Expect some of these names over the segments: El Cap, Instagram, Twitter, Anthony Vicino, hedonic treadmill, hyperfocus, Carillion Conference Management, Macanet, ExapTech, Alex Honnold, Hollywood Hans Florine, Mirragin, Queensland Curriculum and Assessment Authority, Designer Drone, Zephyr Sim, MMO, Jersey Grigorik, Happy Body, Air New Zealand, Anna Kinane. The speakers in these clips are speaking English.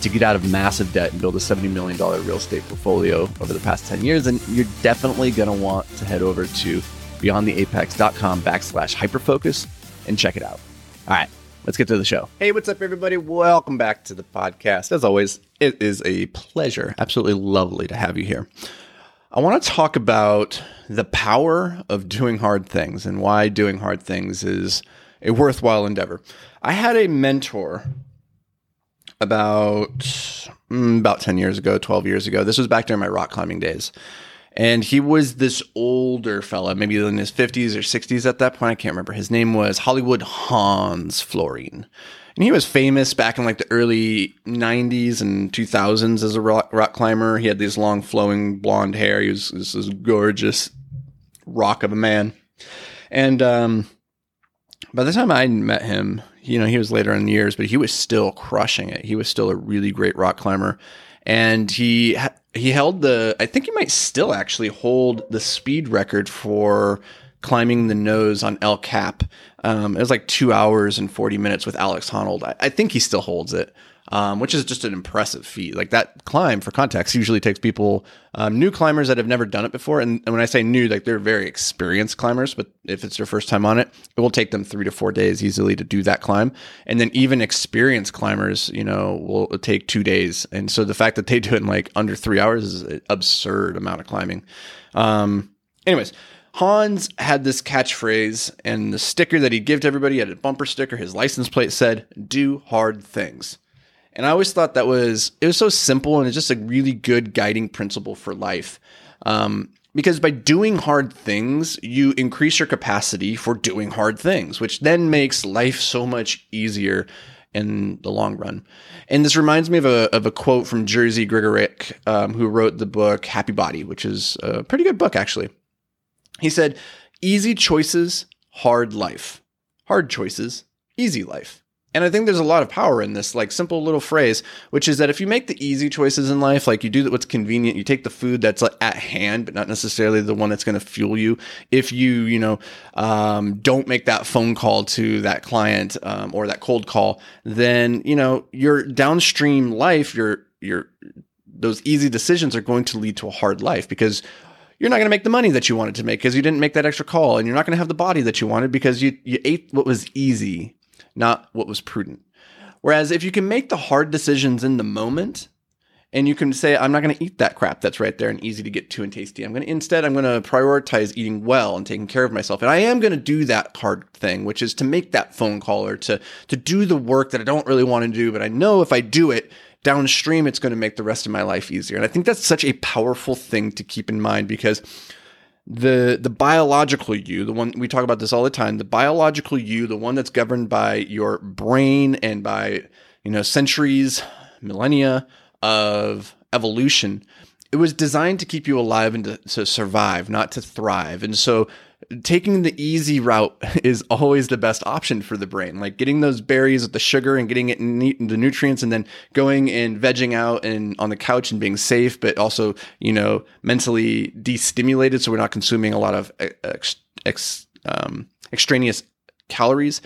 to get out of massive debt and build a $70 million real estate portfolio over the past 10 years, then you're definitely going to want to head over to beyondtheapex.com/hyperfocus and check it out. All right. Let's get to the show. Hey, what's up, everybody? Welcome back to the podcast. As always, it is a pleasure. Absolutely lovely to have you here. I want to talk about the power of doing hard things and why doing hard things is a worthwhile endeavor. I had a mentor about 10 years ago, 12 years ago. This was back during my rock climbing days. And he was this older fella, maybe in his 50s or 60s at that point. I can't remember. His name was Hollywood Hans Florine. And he was famous back in like the early 90s and 2000s as a rock climber. He had these long flowing blonde hair. He was this gorgeous rock of a man. And by the time I met him, he was later in years, but he was still crushing it. He was still a really great rock climber. And he held I think he might still actually hold the speed record for climbing the nose on El Cap. It was like 2 hours and 40 minutes with Alex Honnold. I think he still holds it, which is just an impressive feat. Like that climb, for context, usually takes people, new climbers that have never done it before. And when I say new, like they're very experienced climbers, but if it's their first time on it, it will take them 3 to 4 days easily to do that climb. And then even experienced climbers, will take 2 days. And so the fact that they do it in like under 3 hours is an absurd amount of climbing. Anyways, Hans had this catchphrase, and the sticker that he'd give to everybody, he had a bumper sticker. His license plate said, "Do hard things." And I always thought it was so simple, and it's just a really good guiding principle for life. Because by doing hard things, you increase your capacity for doing hard things, which then makes life so much easier in the long run. And this reminds me of a quote from Jersey Grigorik, who wrote the book Happy Body, which is a pretty good book, actually. He said, "Easy choices, hard life. Hard choices, easy life." And I think there's a lot of power in this like simple little phrase, which is that if you make the easy choices in life, like you do what's convenient, you take the food that's at hand, but not necessarily the one that's going to fuel you. If you, don't make that phone call to that client or that cold call, then, your downstream life, those easy decisions are going to lead to a hard life because you're not going to make the money that you wanted to make because you didn't make that extra call, and you're not going to have the body that you wanted because you ate what was easy, not what was prudent. Whereas if you can make the hard decisions in the moment, and you can say, I'm not going to eat that crap that's right there and easy to get to and tasty. I'm going to prioritize eating well and taking care of myself. And I am going to do that hard thing, which is to make that phone call or to do the work that I don't really want to do. But I know if I do it downstream, it's going to make the rest of my life easier. And I think that's such a powerful thing to keep in mind because the biological you, the one we talk about this all the time, the biological you, the one that's governed by your brain and by, centuries, millennia of evolution, it was designed to keep you alive and to survive, not to thrive. And so taking the easy route is always the best option for the brain, like getting those berries with the sugar and getting it the nutrients and then going and vegging out and on the couch and being safe, but also, mentally destimulated. So we're not consuming a lot of extraneous calories.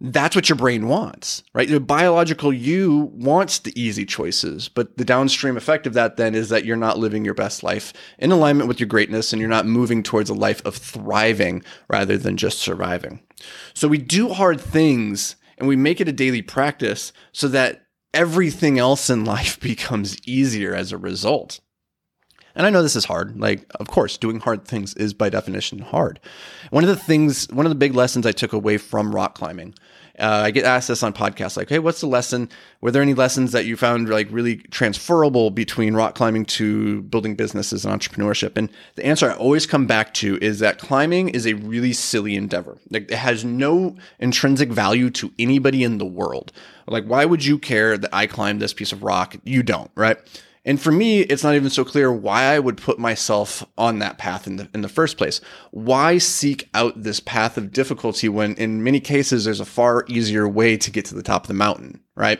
That's what your brain wants, right? The biological you wants the easy choices, but the downstream effect of that then is that you're not living your best life in alignment with your greatness, and you're not moving towards a life of thriving rather than just surviving. So we do hard things and we make it a daily practice so that everything else in life becomes easier as a result. And I know this is hard. Like, of course, doing hard things is by definition hard. One of the big lessons I took away from rock climbing, I get asked this on podcasts, like, hey, what's the lesson? Were there any lessons that you found like really transferable between rock climbing to building businesses and entrepreneurship? And the answer I always come back to is that climbing is a really silly endeavor. Like, it has no intrinsic value to anybody in the world. Like, why would you care that I climbed this piece of rock? You don't, right? And for me, it's not even so clear why I would put myself on that path in the first place. Why seek out this path of difficulty when in many cases there's a far easier way to get to the top of the mountain, right?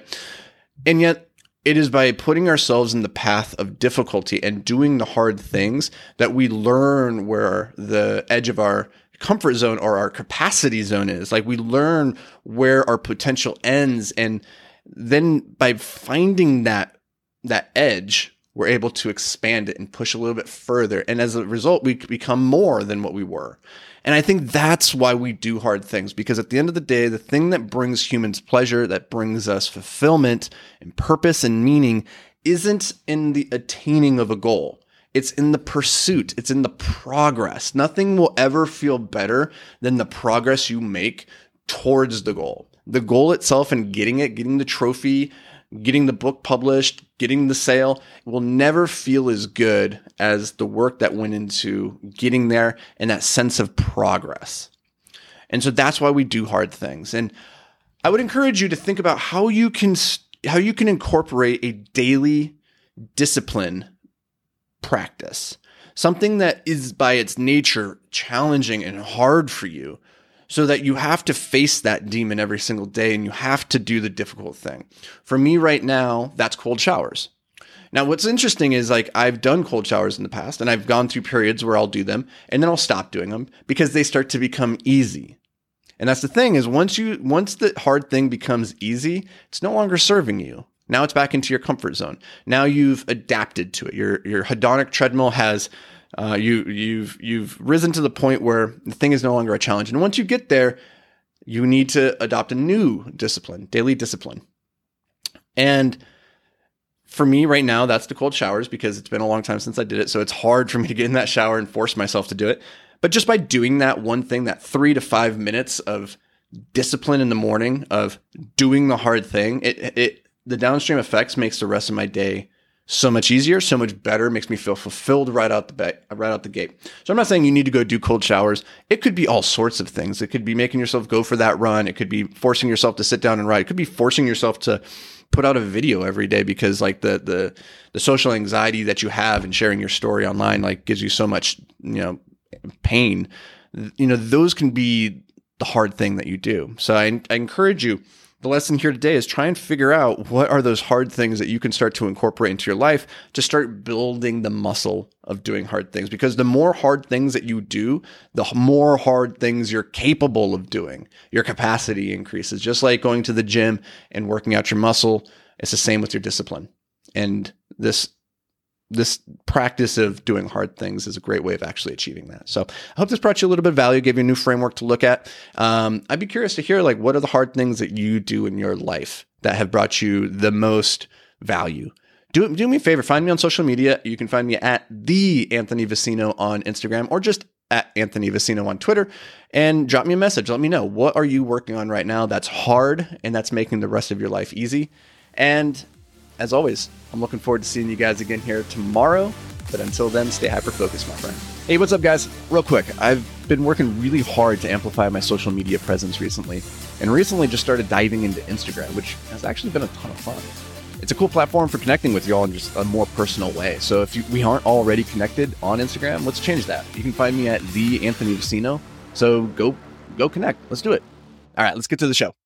And yet it is by putting ourselves in the path of difficulty and doing the hard things that we learn where the edge of our comfort zone or our capacity zone is. Like, we learn where our potential ends, and then by finding that edge, we're able to expand it and push a little bit further. And as a result, we become more than what we were. And I think that's why we do hard things, because at the end of the day, the thing that brings humans pleasure, that brings us fulfillment and purpose and meaning, isn't in the attaining of a goal. It's in the pursuit. It's in the progress. Nothing will ever feel better than the progress you make towards the goal. The goal itself and getting it, getting the trophy, getting the book published, getting the sale, will never feel as good as the work that went into getting there and that sense of progress. And so that's why we do hard things. And I would encourage you to think about how you can incorporate a daily discipline practice, something that is by its nature challenging and hard for you, so that you have to face that demon every single day and you have to do the difficult thing. For me right now, that's cold showers. Now, what's interesting is, like, I've done cold showers in the past and I've gone through periods where I'll do them and then I'll stop doing them because they start to become easy. And that's the thing, is once the hard thing becomes easy, it's no longer serving you. Now it's back into your comfort zone. Now you've adapted to it. Your hedonic treadmill has you've risen to the point where the thing is no longer a challenge. And once you get there, you need to adopt a new discipline, daily discipline. And for me right now, that's the cold showers, because it's been a long time since I did it. So it's hard for me to get in that shower and force myself to do it. But just by doing that one thing, that 3 to 5 minutes of discipline in the morning, of doing the hard thing, the downstream effects makes the rest of my day so much easier, so much better, makes me feel fulfilled right out the gate. So I'm not saying you need to go do cold showers. It could be all sorts of things. It could be making yourself go for that run. It could be forcing yourself to sit down and write. It could be forcing yourself to put out a video every day, because like the social anxiety that you have and sharing your story online, like, gives you so much, pain. Those can be the hard thing that you do. So I encourage you. The lesson here today is try and figure out what are those hard things that you can start to incorporate into your life to start building the muscle of doing hard things. Because the more hard things that you do, the more hard things you're capable of doing. Your capacity increases. Just like going to the gym and working out your muscle, it's the same with your discipline. And this practice of doing hard things is a great way of actually achieving that. So I hope this brought you a little bit of value, gave you a new framework to look at. I'd be curious to hear, like, what are the hard things that you do in your life that have brought you the most value? Do me a favor. Find me on social media. You can find me at the Anthony Vicino on Instagram, or just at Anthony Vicino on Twitter, and drop me a message. Let me know, what are you working on right now that's hard and that's making the rest of your life easy? And as always, I'm looking forward to seeing you guys again here tomorrow. But until then, stay hyper-focused, my friend. Hey, what's up, guys? Real quick, I've been working really hard to amplify my social media presence recently, and recently just started diving into Instagram, which has actually been a ton of fun. It's a cool platform for connecting with y'all in just a more personal way. So if we aren't already connected on Instagram, let's change that. You can find me at the Anthony Vicino. So go connect. Let's do it. All right, let's get to the show.